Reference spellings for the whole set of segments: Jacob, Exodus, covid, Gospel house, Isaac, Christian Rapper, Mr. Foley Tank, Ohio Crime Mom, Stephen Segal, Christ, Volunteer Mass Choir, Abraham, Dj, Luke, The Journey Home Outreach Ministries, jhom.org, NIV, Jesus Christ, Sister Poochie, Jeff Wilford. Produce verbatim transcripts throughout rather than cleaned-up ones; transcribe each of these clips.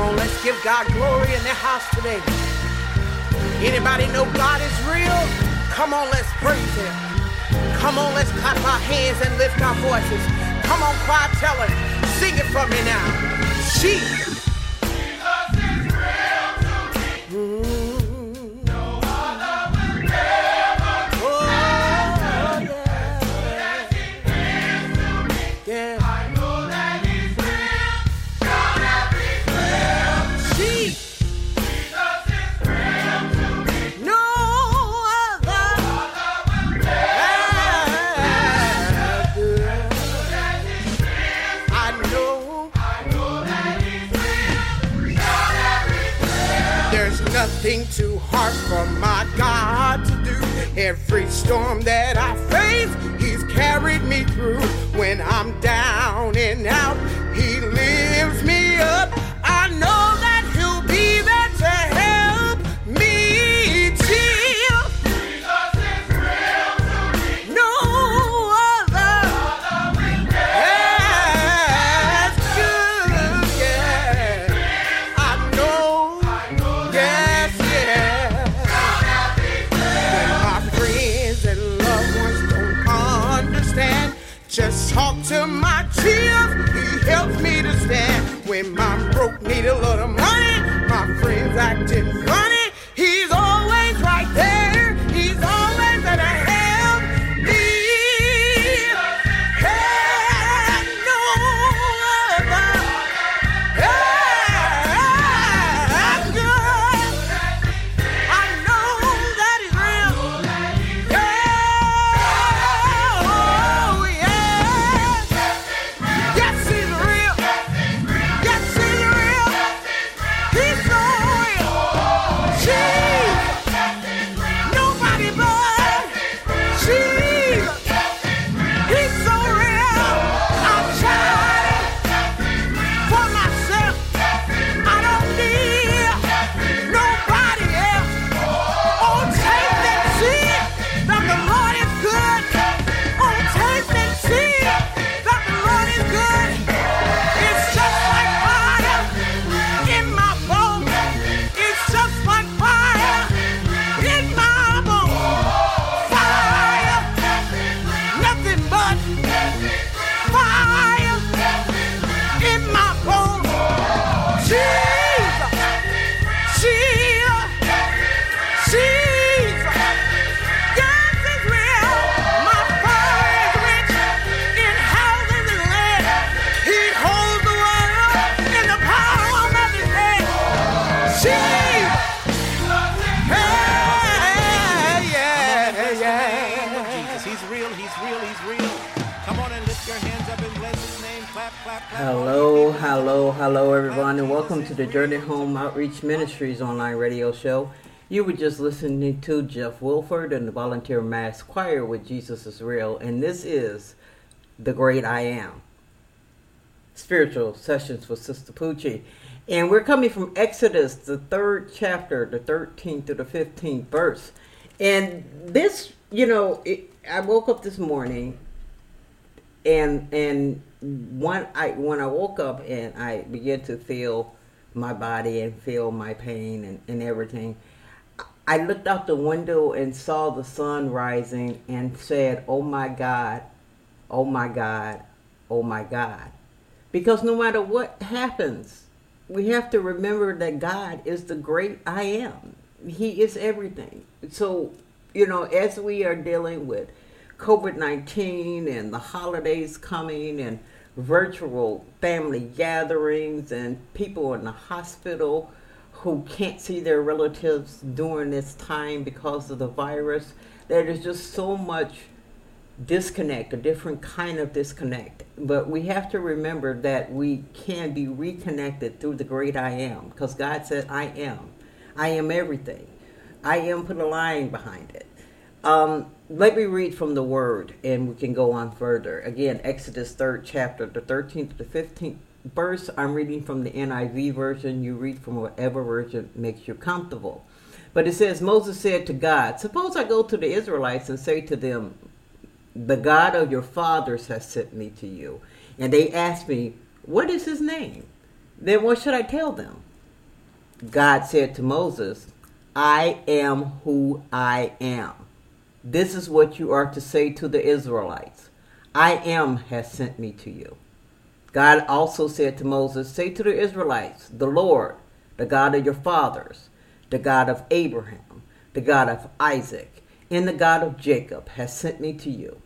on, let's give God glory in the house today. Anybody know God is real? Come on, let's praise him. Come on, let's clap our hands and lift our voices. Come on, choir, tell it. Sing it for me now. Jesus. Jesus is real to me. Mm. No other will ever do oh, as good yeah. as he is to me. Yeah. I know that he's real. God is real. Jesus. Jesus is real to me. No other, no other will ever do as good as he is to me. I know. Nothing too hard for my God to do. Every storm that I face, he's carried me through. When I'm down and out, he lifts me up. I know that he'll be there to help me. Jesus, Jesus is real to me. No other, no other will as good. Yeah, I know. I know that. Yeah. Just talk to my tears, he helps me to stand. When my broke need a lot of money, my friends acting funny, he's always right there, he's always gonna help me. Hey, no other, hey, good. I know that he's real. Yeah. Oh, yeah. Hello, hello, hello everyone, and welcome to the Journey Home Outreach Ministries online radio show. You were just listening to Jeff Wilford and the Volunteer Mass Choir with Jesus is Real, and this is The Great I Am. Spiritual Sessions with Sister Poochie. And we're coming from Exodus, the third chapter, the thirteenth to the fifteenth verse. And this, you know, it, I woke up this morning and and... When I when I woke up and I began to feel my body and feel my pain and, and everything, I looked out the window and saw the sun rising and said, oh my God, oh my God, oh my God. Because no matter what happens, we have to remember that God is the great I am. He is everything. So, you know, as we are dealing with covid nineteen and the holidays coming and virtual family gatherings and people in the hospital who can't see their relatives during this time because of the virus, there is just so much disconnect, a different kind of disconnect. But we have to remember that we can be reconnected through the great I am, because God said, I am. I am everything. I am, put a line behind it. Um, let me read from the word and we can go on further. Again, Exodus third chapter, the thirteenth to the fifteenth verse. I'm reading from the N I V version. You read from whatever version makes you comfortable. But it says, Moses said to God, suppose I go to the Israelites and say to them, the God of your fathers has sent me to you. And they ask me, what is his name? Then what should I tell them? God said to Moses, I am who I am. This is what you are to say to the Israelites. I am has sent me to you. God also said to Moses, say to the Israelites, the Lord, the God of your fathers, the God of Abraham, the God of Isaac, and the God of Jacob has sent me to you.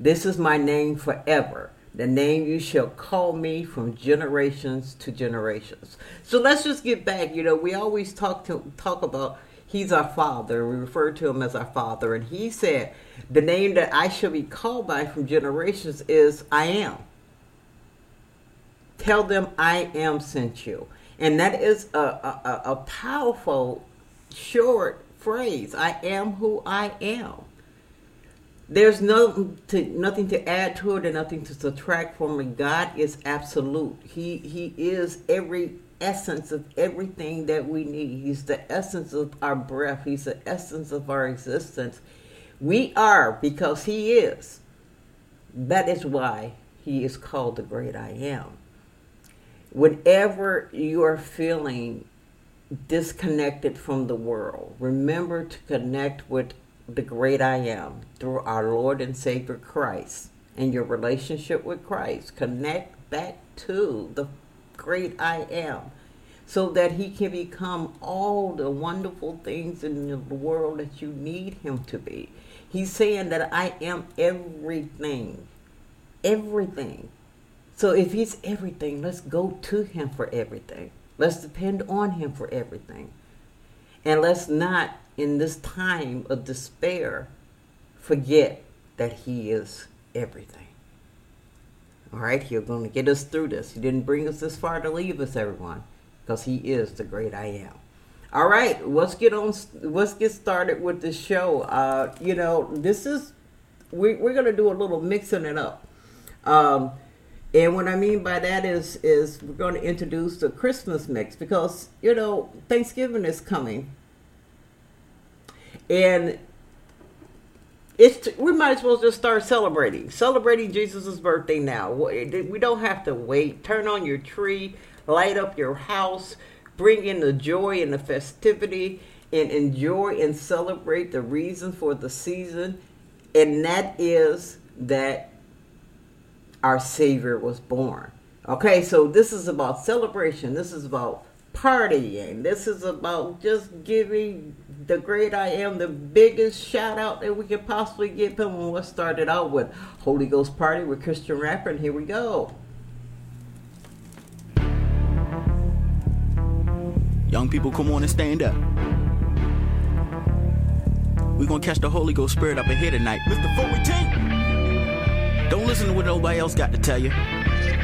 This is my name forever, the name you shall call me from generations to generations. So let's just get back. You know, we always talk to talk about he's our father. We refer to him as our father. And he said, the name that I shall be called by from generations is I am. Tell them I am sent you. And that is a, a, a powerful, short phrase. I am who I am. There's no to, nothing to add to it and nothing to subtract from it. God is absolute. He He is every essence of everything that we need. He's the essence of our breath. He's the essence of our existence. We are because He is. That is why He is called the great I am. Whenever you are feeling disconnected from the world, remember to connect with the great I am through our Lord and Savior Christ and your relationship with Christ. Connect back to the great I am so that He can become all the wonderful things in the world that you need Him to be. He's saying that I am everything, everything. So if He's everything, let's go to Him for everything. Let's depend on Him for everything. And let's not, in this time of despair, forget that He is everything. All right, You're going to get us through this. He didn't bring us this far to leave us, everyone, because He is the great I am. All right, let's get on. Let's get started with the show. Uh, you know, this is we, we're going to do a little mixing it up. Um, And what I mean by that is is we're going to introduce the Christmas mix because, you know, Thanksgiving is coming. And it's we might as well just start celebrating. Celebrating Jesus' birthday now. We don't have to wait. Turn on your tree. Light up your house. Bring in the joy and the festivity. And enjoy and celebrate the reason for the season. And that is that our Savior was born. Okay, so this is about celebration. This is about partying. This is about just giving the great I am the biggest shout out that we could possibly give Him. And what started out with Holy Ghost Party with Christian Rapper. And here we go. Young people, come on and stand up. We're going to catch the Holy Ghost Spirit up in here tonight. Mister Foley Tank. Don't listen to what nobody else got to tell you.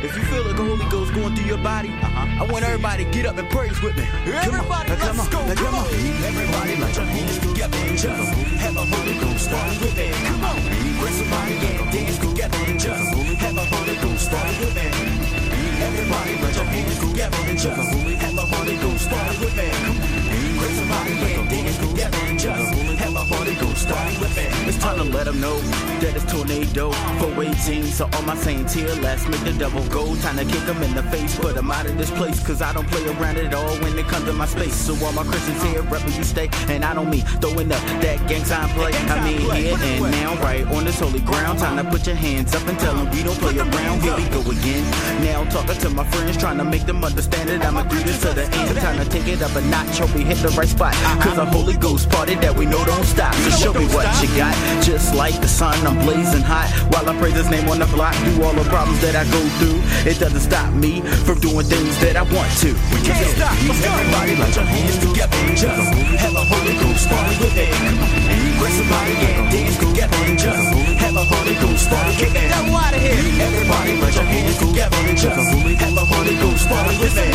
If you feel like the Holy Ghost going through your body, uh-huh. I want everybody to get up and praise with me. Everybody, come on, let's come go. Come, come on. on. Everybody, let's jump in. Just together and just have a Holy Ghost party with me. Come on. Bring somebody in. Dance together and just have a Holy Ghost party with me. Everybody, let's jump in. Just together and just have a Holy Ghost party with me. Bring somebody in. Dance together and just have a Holy Ghost party with me. It's time to let them know that it's tornado for eighteen. So all my saints here, let's make the devil go. Time to kick them in the face, put them out of this place. Cause I don't play around at all when it comes to my space. So all my Christians here, reppin' you stay. And I don't mean throwing up that gang sign play. I mean here and now, right on this holy ground. Time to put your hands up and tell them we don't play around. Here we go again. Now talking to my friends, trying to make them understand it. I'ma do this to the end. Time to take it up a notch, hope we hit the right spot. Cause a Holy Ghost party that we know don't stop. So show me what you got. Just like the sun, I'm blazing hot. While I praise His name on the block, do all the problems that I go through. It doesn't stop me from doing things that I want to. We can't stop. Let's go. Everybody, let your hands together and just have a Holy Ghost party with me. Bring somebody in, dance together and just have a Holy Ghost party with me. Everybody, let your hands together and just have a Holy Ghost party with me.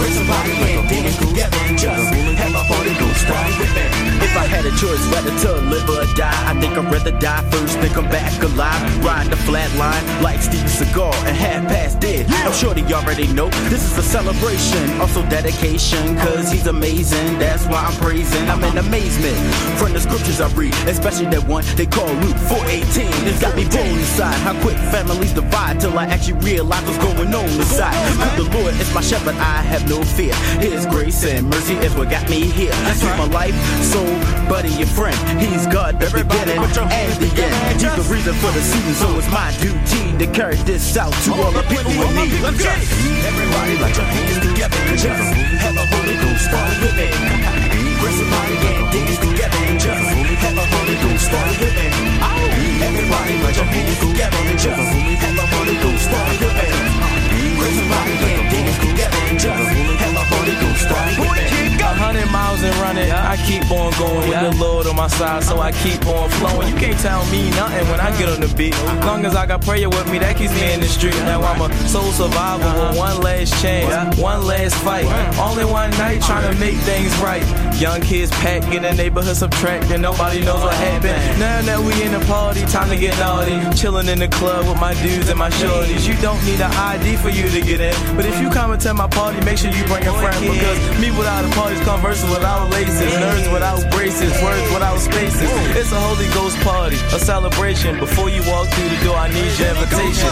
Bring somebody in, dance together and just have a Holy Ghost party with me. If I had a choice whether to live or die, I think I'd rather die first than come back alive. Ride the flat line like Stephen Segal and half past dead. Yeah. I'm sure they already know this is a celebration, also dedication, cause He's amazing. That's why I'm praising. I'm in amazement from the scriptures I read, especially that one they call Luke four eighteen. It's got me blown inside how quick families divide to until I actually realize what's going on inside. The Lord is my shepherd, I have no fear. His grace and mercy is what got me here. He's my life, soul, buddy, and friend. He's God, the beginning and the end. He's the reason for the season, so it's my duty to carry this out to all the people in need. Everybody like your hands together, just have a Holy Ghost, start with me. Grace and body and things together, just have a Holy Ghost, start with me. Everybody like your hands together, just have a Holy Ghost, start with me. Grace and body and things together, just have a Holy Ghost, start with me. A hundred miles and running, I keep on going with the Lord on my side, so I keep on flowing. You can't tell me nothing when I get on the beat. As long as I got prayer with me, that keeps me in the street. Now I'm a soul survivor with one last chance, one last fight, all in one night trying to make things right. Young kids packed in the neighborhood, subtract, and nobody knows what happened. Now that we in the party, time to get naughty. Chilling in the club with my dudes and my shorties. You don't need an I D for you to get in, but if you come to my party, make sure you bring a friend, because me without a party, converses without laces, nerds without braces, words without spaces. It's a Holy Ghost party, a celebration. Before you walk through the door, I need your invitation.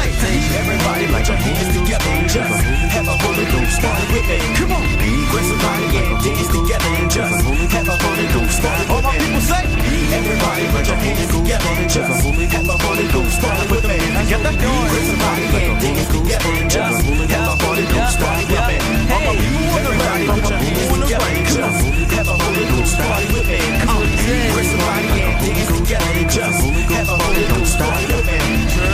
Everybody like your hands together, just have a Holy Ghost party with me. Come on, grace and body and dance together, just have a Holy Ghost party. All my people say, everybody like your hands together, just have a Holy Ghost party with me. Get that going, grace and body and dance together, just have a Holy Ghost party with me. All my people, everybody like your hands together. Just have a Holy Ghost party with me. Come on, grace and body and things together. Just have a Holy Ghost party with me.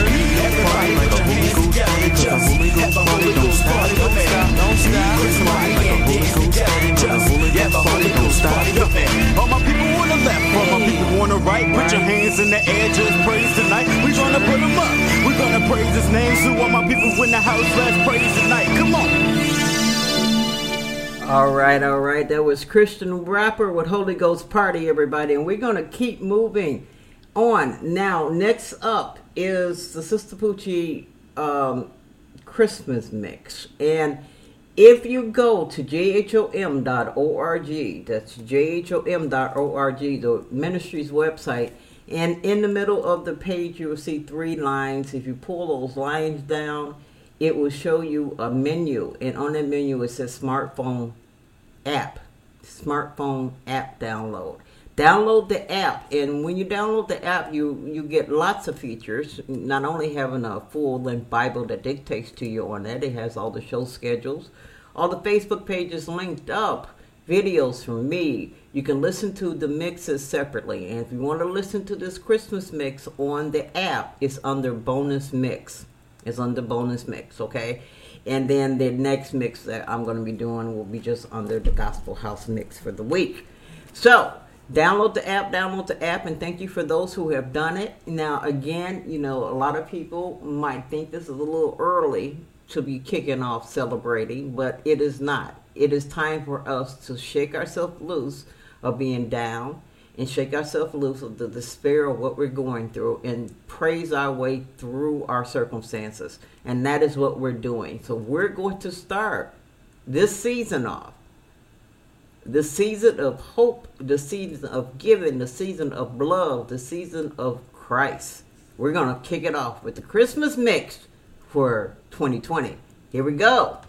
Everybody like a Holy Ghost together. Just have a Holy Ghost party with me. Don't stop, grace and body and things together. Just have a Holy Ghost party with me. All my people on the left, all my people on the right, put your hands in the air, just praise tonight. We tryna put them up, we gonna praise His name. So all my people in the house, let's praise tonight. Come on. All right, all right. That was Christian Rapper with Holy Ghost Party, everybody. And we're going to keep moving on. Now, next up is the Sister Poochie um, Christmas Mix. And if you go to j h o m dot org, that's j h o m dot org, the ministry's website, and in the middle of the page, you will see three lines. If you pull those lines down, it will show you a menu, and on that menu it says smartphone app, smartphone app download. Download the app, and when you download the app, you, you get lots of features, not only having a full-length Bible that dictates to you on that, it has all the show schedules, all the Facebook pages linked up, videos from me. You can listen to the mixes separately, and if you want to listen to this Christmas mix on the app, it's under bonus mix. It's under bonus mix, okay? And then the next mix that I'm going to be doing will be just under the Gospel House mix for the week. So, download the app, download the app, and thank you for those who have done it. Now, again, you know, a lot of people might think this is a little early to be kicking off celebrating, but it is not. It is time for us to shake ourselves loose of being down and shake ourselves loose of the despair of what we're going through and praise our way through our circumstances. And that is what we're doing. So we're going to start this season off. The season of hope, the season of giving, the season of love, the season of Christ. We're going to kick it off with the Christmas mix for twenty twenty. Here we go.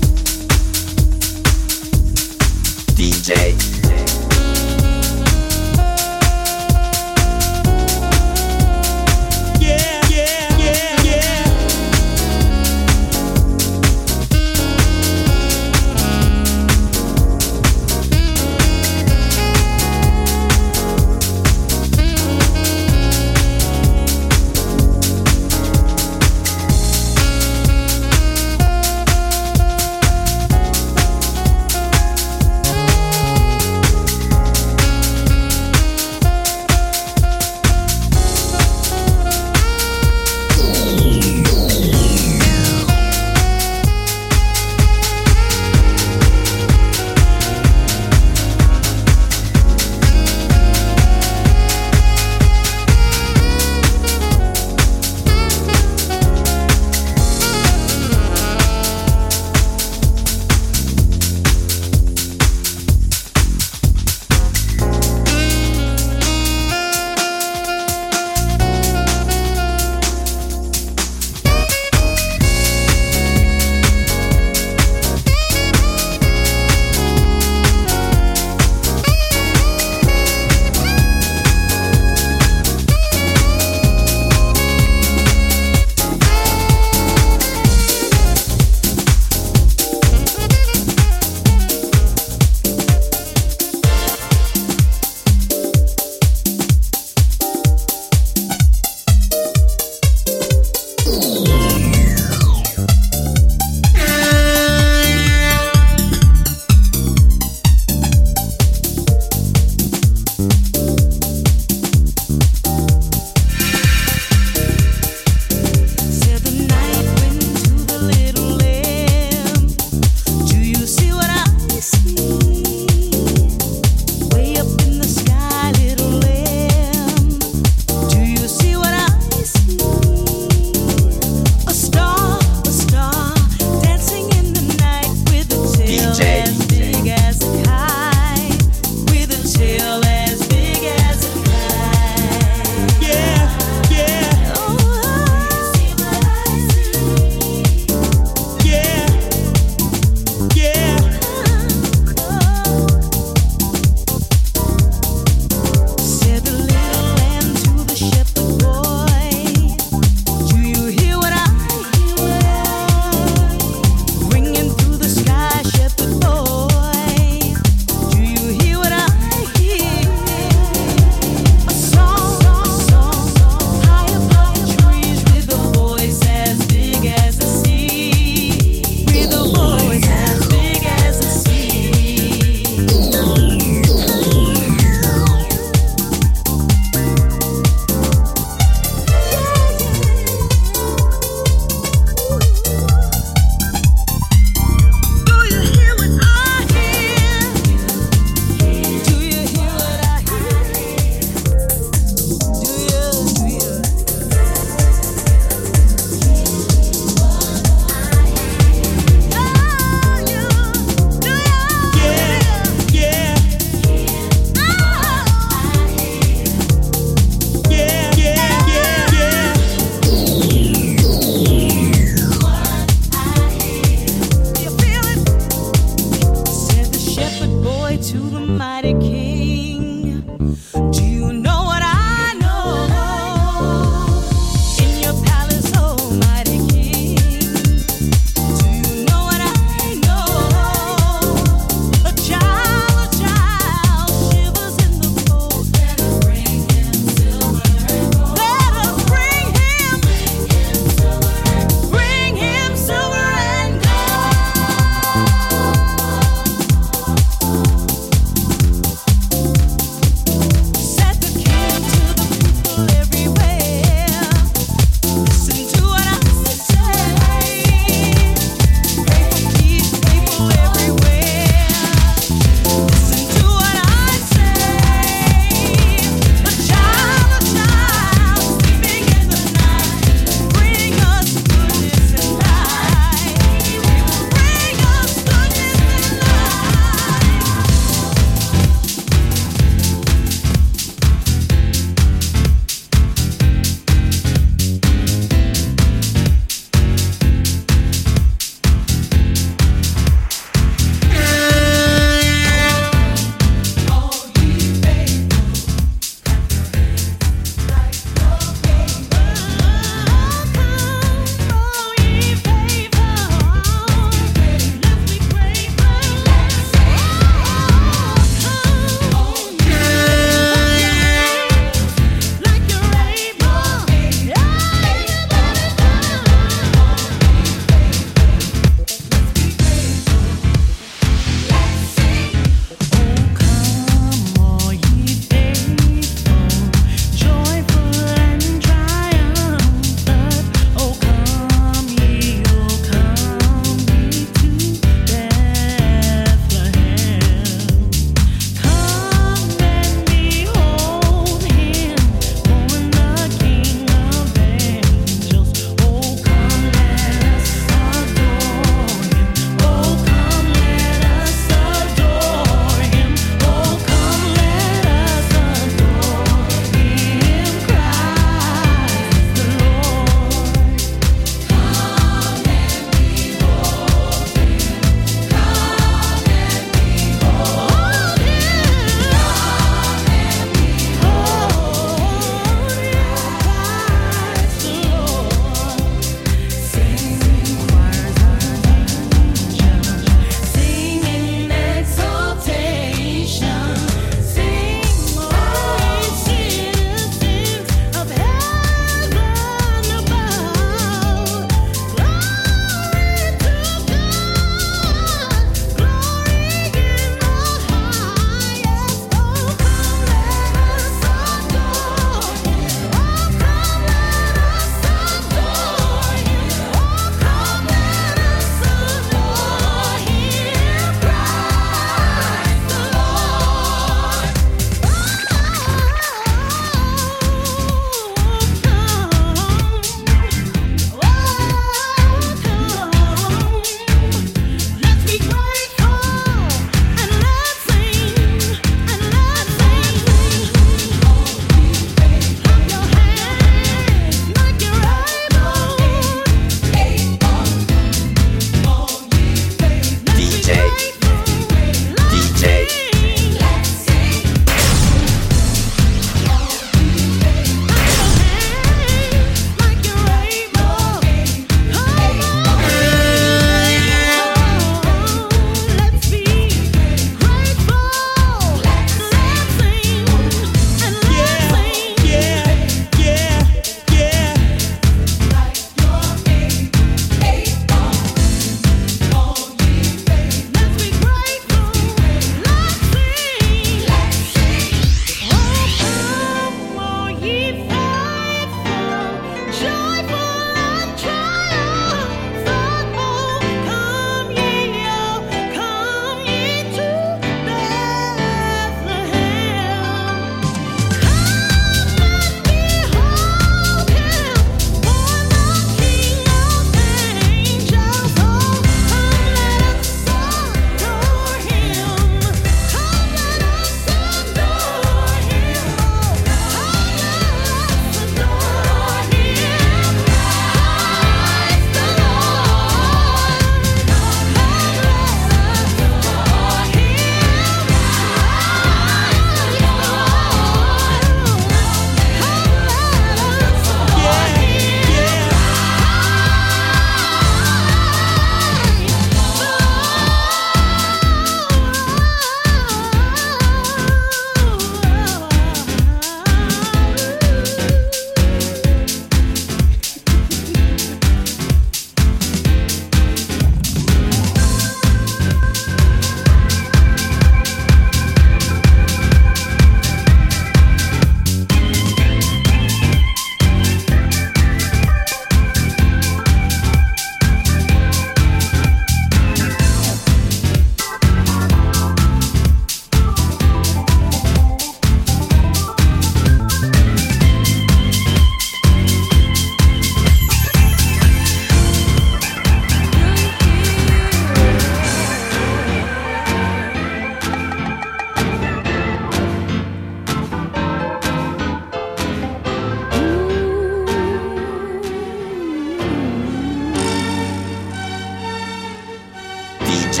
D J,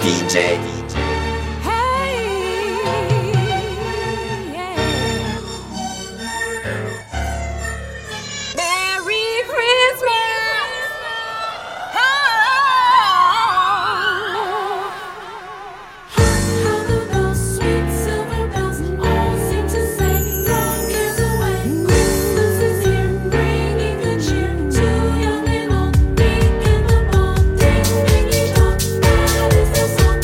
D J, hey, yeah. Merry Christmas, oh. How the bells, sweet silver bells, all seem to say, love cares away. Christmas is here, bringing the cheer to young and old. Deep in the ball, ding, ding, dong. That is the song.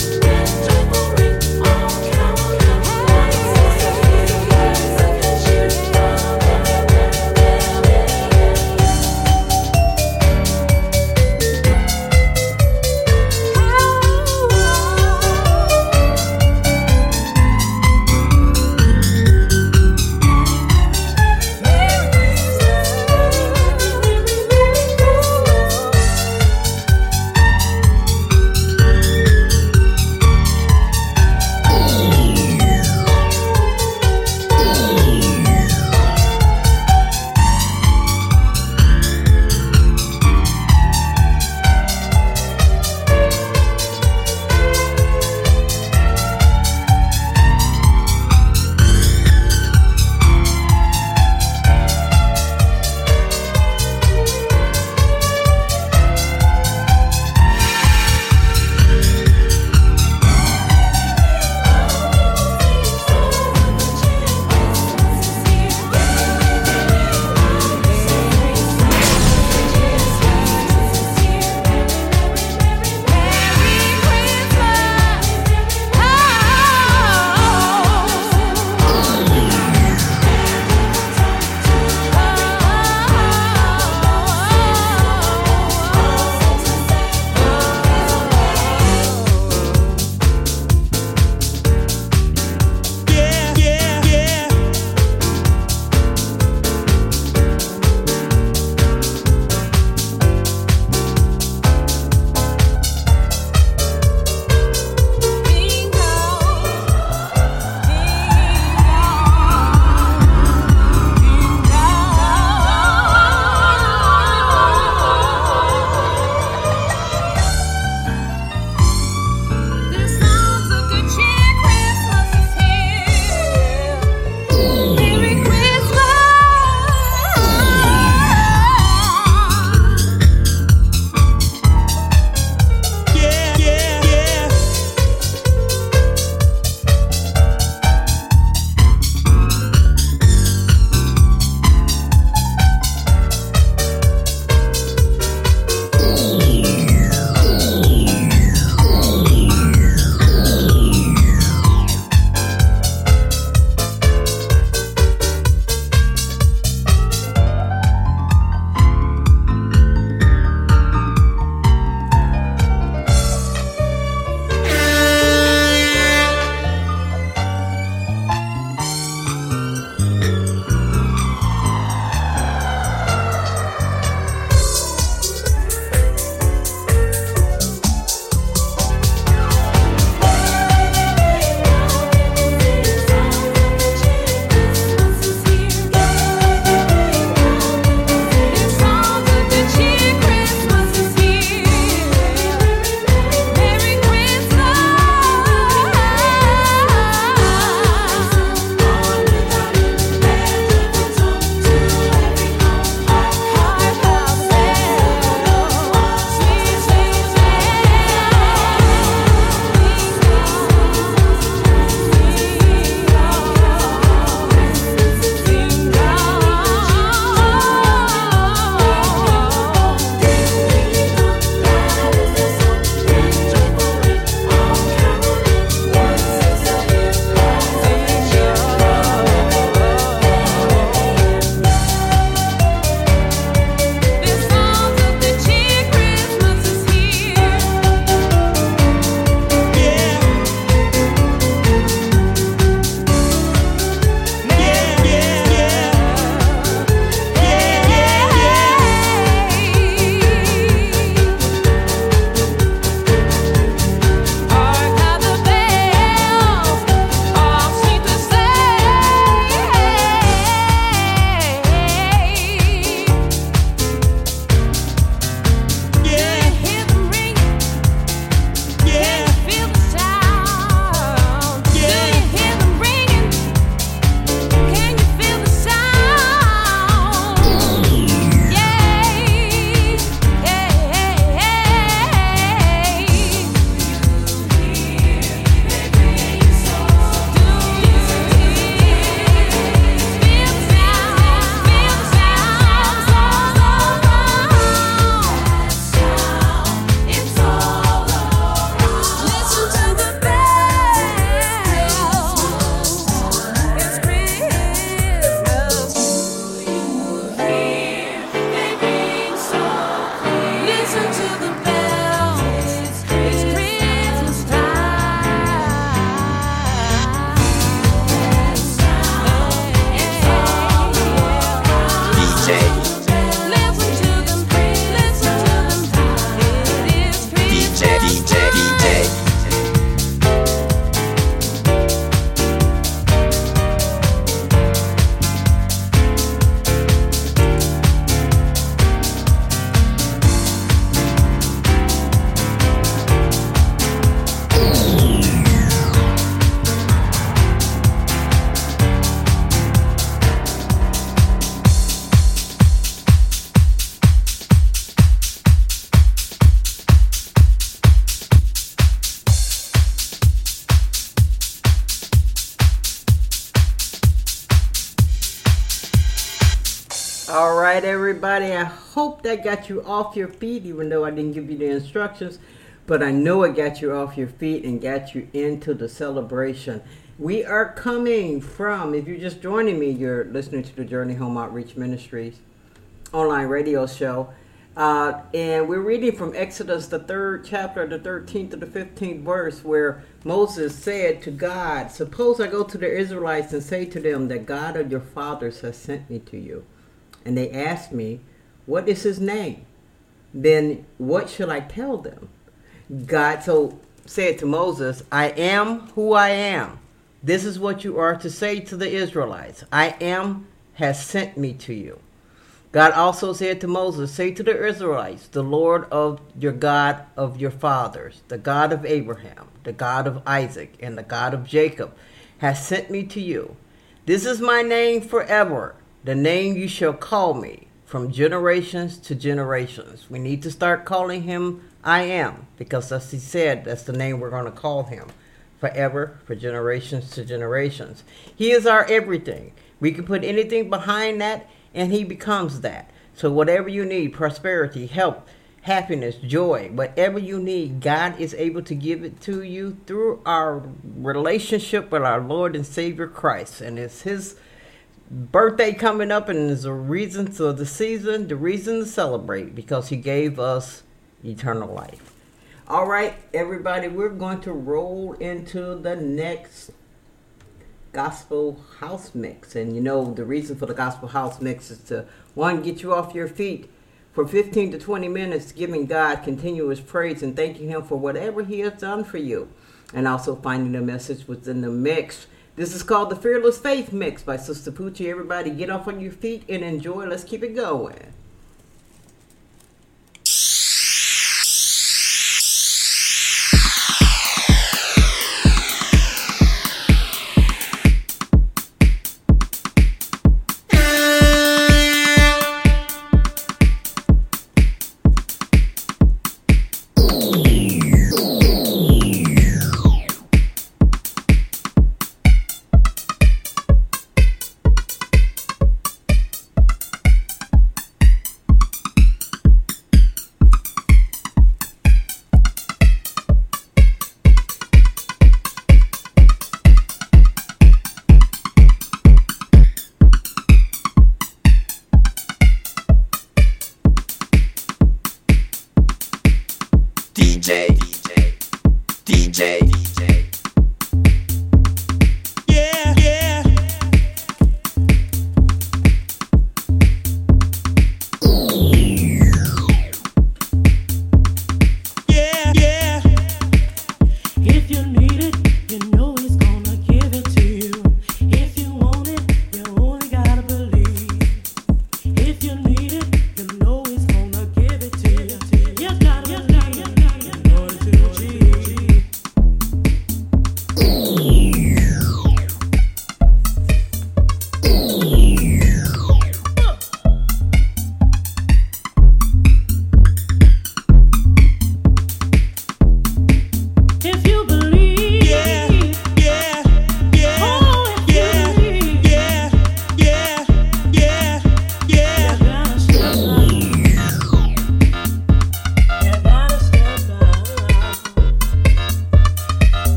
everybody. I hope that got you off your feet, even though I didn't give you the instructions. But I know it got you off your feet and got you into the celebration. We are coming from, if you're just joining me, you're listening to the Journey Home Outreach Ministries online radio show. Uh, and we're reading from Exodus, the third chapter, the thirteenth to the fifteenth verse, where Moses said to God, suppose I go to the Israelites and say to them that God of your fathers has sent me to you. And they asked me, what is his name? Then what shall I tell them? God so said to Moses, I am who I am. This is what you are to say to the Israelites. I am has sent me to you. God also said to Moses, say to the Israelites, the Lord of your God of your fathers, the God of Abraham, the God of Isaac, and the God of Jacob, has sent me to you. This is my name forever, the name you shall call me from generations to generations. We need to start calling him I am, because as he said, that's the name we're going to call him forever, for generations to generations. He is our everything. We can put anything behind that, and he becomes that. So whatever you need, prosperity, health, happiness, joy, whatever you need, God is able to give it to you through our relationship with our Lord and Savior Christ. And it's his birthday coming up, and it's a reason for the season, the reason to celebrate, because he gave us eternal life. All right, everybody, we're going to roll into the next Gospel House Mix. And you know, the reason for the Gospel House Mix is to, one, get you off your feet for fifteen to twenty minutes, giving God continuous praise and thanking him for whatever he has done for you, and also finding the message within the mix. This is called the Fearless Faith Mix by Sister Poochie. Everybody get off on your feet and enjoy. Let's keep it going.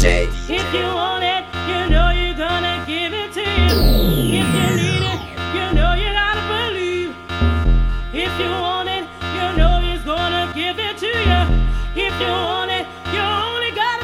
day. If you want it, you know you're gonna give it to you. If you need it, you know you gotta believe. If you want it, you know he's gonna give it to you. If you want it, you only gotta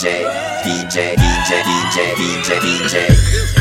DJ, DJ, DJ, DJ, DJ, DJ, DJ.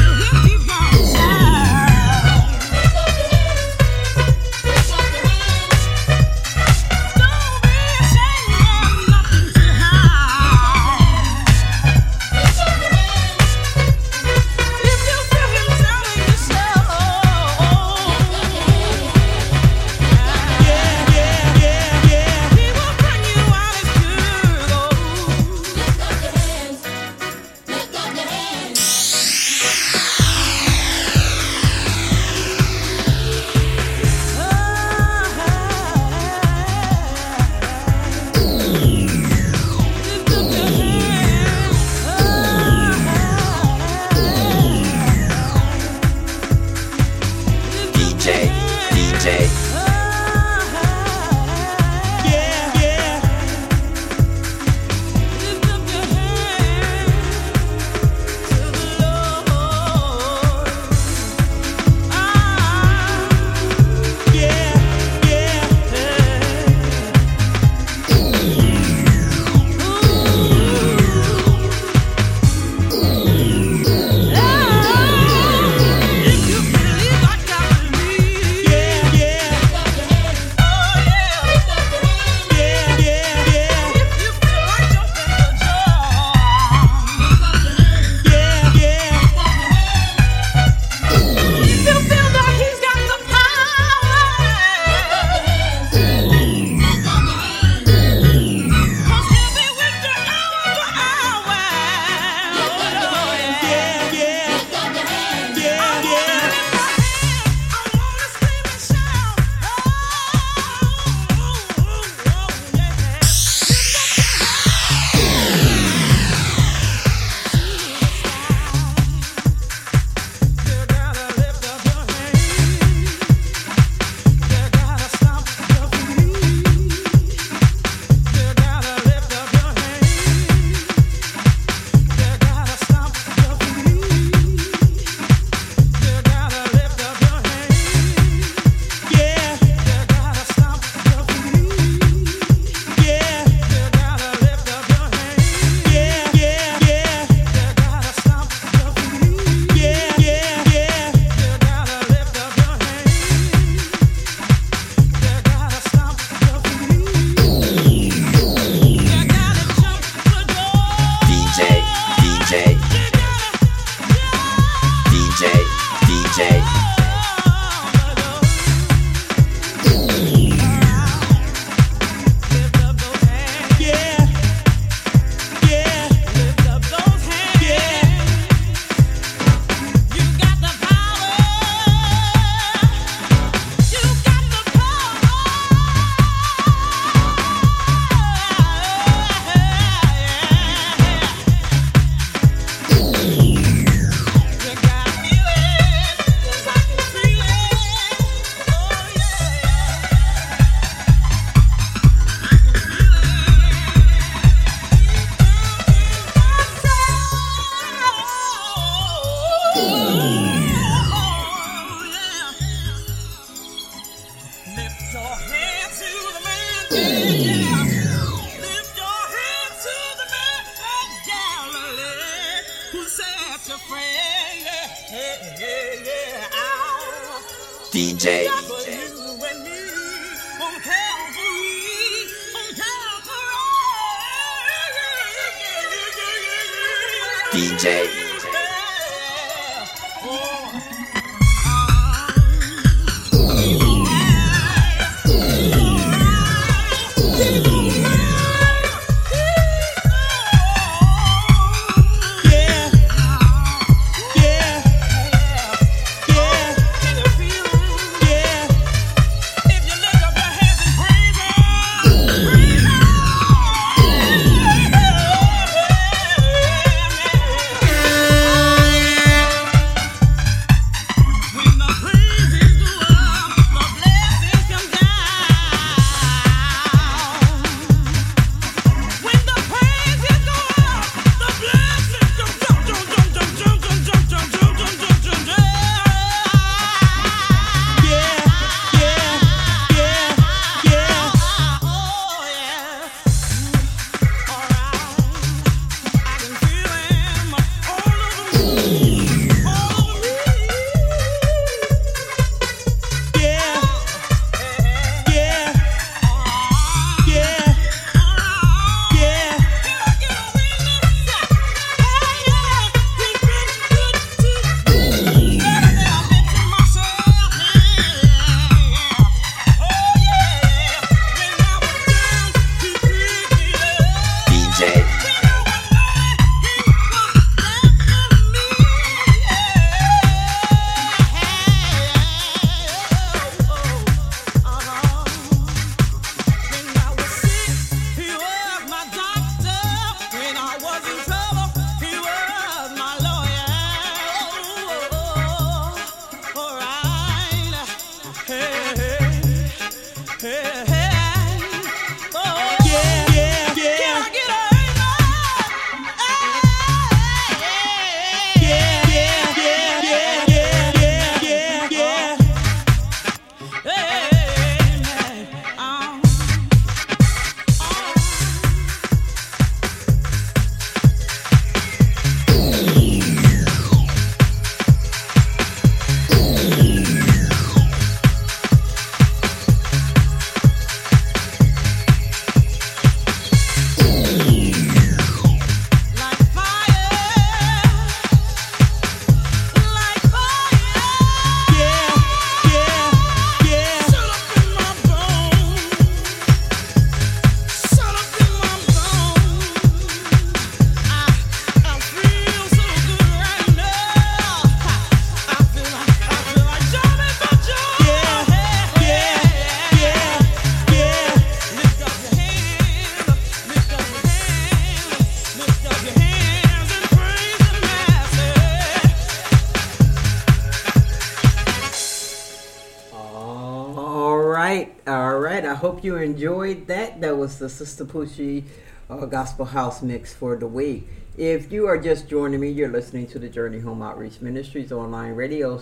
I hope you enjoyed that. That was the Sister Poochie uh, Gospel House Mix for the week. If you are just joining me, you're listening to the Journey Home Outreach Ministries online radio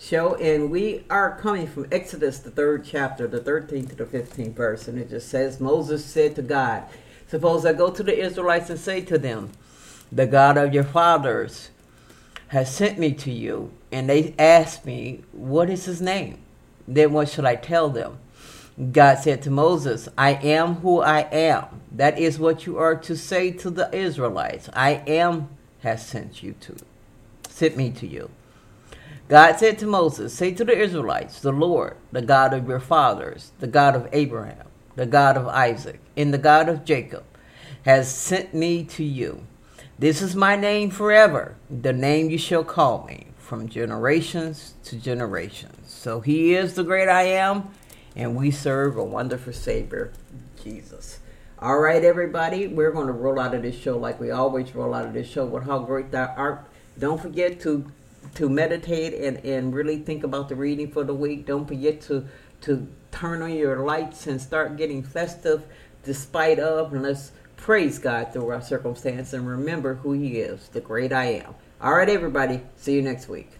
show, and we are coming from Exodus, the third chapter, the thirteenth to the fifteenth verse, and it just says, Moses said to God, suppose I go to the Israelites and say to them, the God of your fathers has sent me to you, and they ask me, what is his name? Then what should I tell them? God said to Moses, I am who I am. That is what you are to say to the Israelites. I am has sent you to, sent me to you. God said to Moses, say to the Israelites, the Lord, the God of your fathers, the God of Abraham, the God of Isaac, and the God of Jacob, has sent me to you. This is my name forever, the name you shall call me, from generations to generations. So he is the great I am, and we serve a wonderful Savior, Jesus. All right, everybody, we're going to roll out of this show like we always roll out of this show with How Great Thou Art. Don't forget to to meditate and, and really think about the reading for the week. Don't forget to, to turn on your lights and start getting festive despite of, and let's praise God through our circumstance and remember who he is, the great I am. All right, everybody, see you next week.